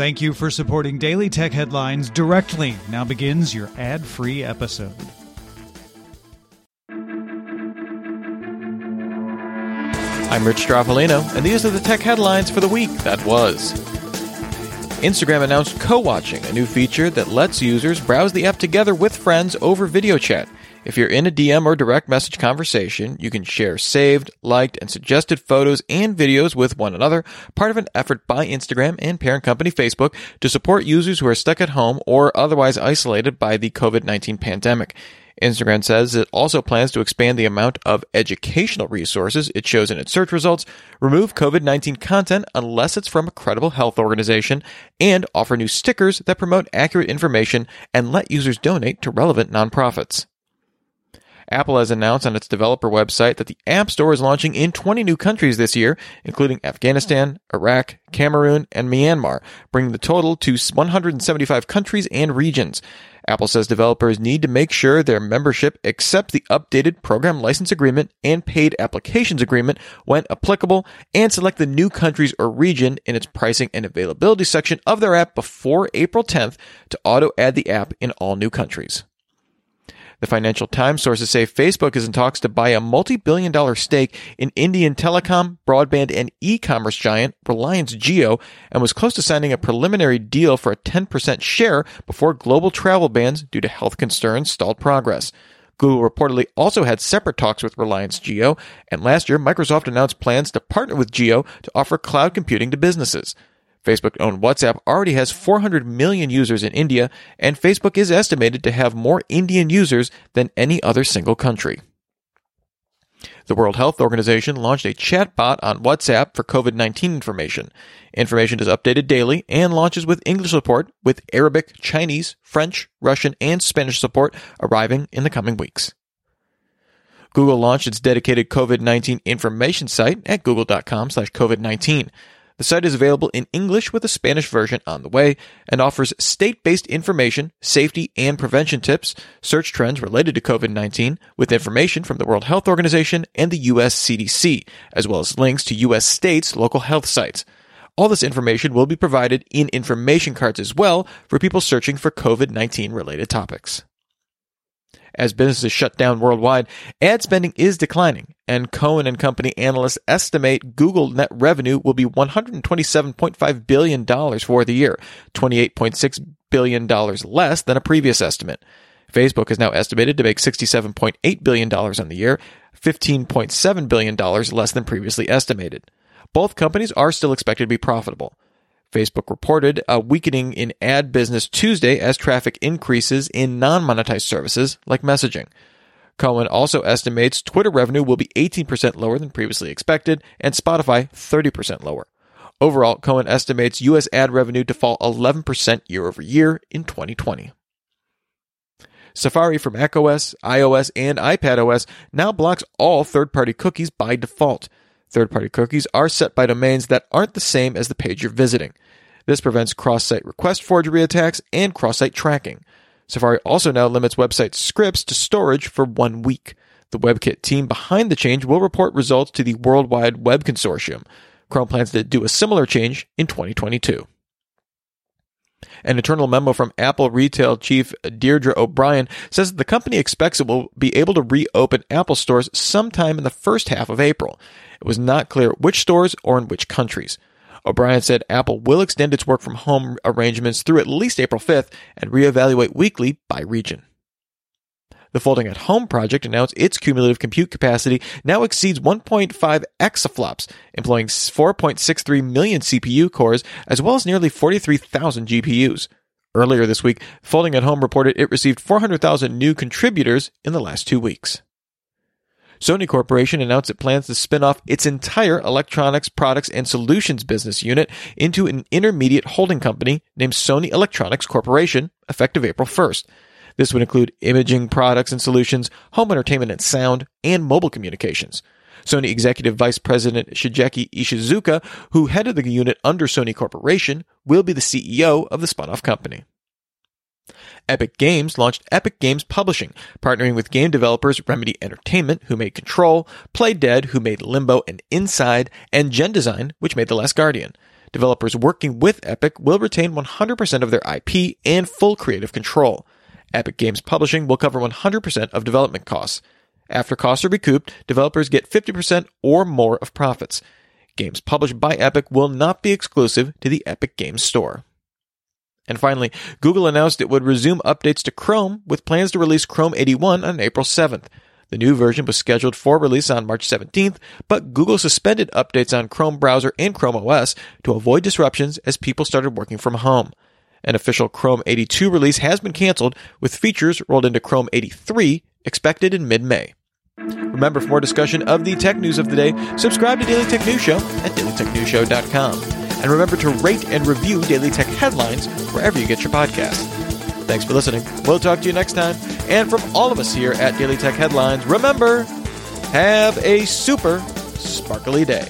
Thank you for supporting Daily Tech Headlines directly. Now begins your ad-free episode. I'm Rich Stravolino, and these are the tech headlines for the week that was. Instagram announced co-watching, a new feature that lets users browse the app together with friends over video chat. If you're in a DM or direct message conversation, you can share saved, liked, and suggested photos and videos with one another, part of an effort by Instagram and parent company Facebook to support users who are stuck at home or otherwise isolated by the COVID-19 pandemic. Instagram says it also plans to expand the amount of educational resources it shows in its search results, remove COVID-19 content unless it's from a credible health organization, and offer new stickers that promote accurate information and let users donate to relevant nonprofits. Apple has announced on its developer website that the App Store is launching in 20 new countries this year, including Afghanistan, Iraq, Cameroon, and Myanmar, bringing the total to 175 countries and regions. Apple says developers need to make sure their membership accepts the updated program license agreement and paid applications agreement when applicable, and select the new countries or region in its pricing and availability section of their app before April 10th to auto-add the app in all new countries. The Financial Times sources say Facebook is in talks to buy a multi-billion-dollar stake in Indian telecom, broadband, and e-commerce giant Reliance Jio, and was close to signing a preliminary deal for a 10% share before global travel bans due to health concerns stalled progress. Google reportedly also had separate talks with Reliance Jio, and last year Microsoft announced plans to partner with Jio to offer cloud computing to businesses. Facebook-owned WhatsApp already has 400 million users in India, and Facebook is estimated to have more Indian users than any other single country. The World Health Organization launched a chatbot on WhatsApp for COVID-19 information. Information is updated daily and launches with English support, with Arabic, Chinese, French, Russian, and Spanish support arriving in the coming weeks. Google launched its dedicated COVID-19 information site at google.com/COVID-19. The site is available in English with a Spanish version on the way and offers state-based information, safety and prevention tips, search trends related to COVID-19 with information from the World Health Organization and the U.S. CDC, as well as links to U.S. states' local health sites. All this information will be provided in information cards as well for people searching for COVID-19 related topics. As businesses shut down worldwide, ad spending is declining, and Cohen and Company analysts estimate Google net revenue will be $127.5 billion for the year, $28.6 billion less than a previous estimate. Facebook is now estimated to make $67.8 billion on the year, $15.7 billion less than previously estimated. Both companies are still expected to be profitable. Facebook reported a weakening in ad business Tuesday as traffic increases in non-monetized services like messaging. Cohen also estimates Twitter revenue will be 18% lower than previously expected and Spotify 30% lower. Overall, Cohen estimates U.S. ad revenue to fall 11% year over year in 2020. Safari for macOS, iOS, and iPadOS now blocks all third-party cookies by default. Third-party cookies are set by domains that aren't the same as the page you're visiting. This prevents cross-site request forgery attacks and cross-site tracking. Safari also now limits website scripts to storage for 1 week. The WebKit team behind the change will report results to the World Wide Web Consortium. Chrome plans to do a similar change in 2022. An internal memo from Apple retail chief Deirdre O'Brien says that the company expects it will be able to reopen Apple stores sometime in the first half of April. It was not clear which stores or in which countries. O'Brien said Apple will extend its work from home arrangements through at least April 5th and reevaluate weekly by region. The Folding at Home project announced its cumulative compute capacity now exceeds 1.5 exaflops, employing 4.63 million CPU cores as well as nearly 43,000 GPUs. Earlier this week, Folding at Home reported it received 400,000 new contributors in the last 2 weeks. Sony Corporation announced it plans to spin off its entire electronics products and solutions business unit into an intermediate holding company named Sony Electronics Corporation, effective April 1st. This would include imaging products and solutions, home entertainment and sound, and mobile communications. Sony Executive Vice President Shigeaki Ishizuka, who headed the unit under Sony Corporation, will be the CEO of the spun-off company. Epic Games launched Epic Games Publishing, partnering with game developers Remedy Entertainment, who made Control, Play Dead, who made Limbo and Inside, and Gen Design, which made The Last Guardian. Developers working with Epic will retain 100% of their IP and full creative control. Epic Games Publishing will cover 100% of development costs. After costs are recouped, developers get 50% or more of profits. Games published by Epic will not be exclusive to the Epic Games Store. And finally, Google announced it would resume updates to Chrome with plans to release Chrome 81 on April 7th. The new version was scheduled for release on March 17th, but Google suspended updates on Chrome browser and Chrome OS to avoid disruptions as people started working from home. An official Chrome 82 release has been canceled, with features rolled into Chrome 83 expected in mid-May. Remember, for more discussion of the tech news of the day, subscribe to Daily Tech News Show at dailytechnewsshow.com. And remember to rate and review Daily Tech Headlines wherever you get your podcasts. Thanks for listening. We'll talk to you next time. And from all of us here at Daily Tech Headlines, remember, have a super sparkly day.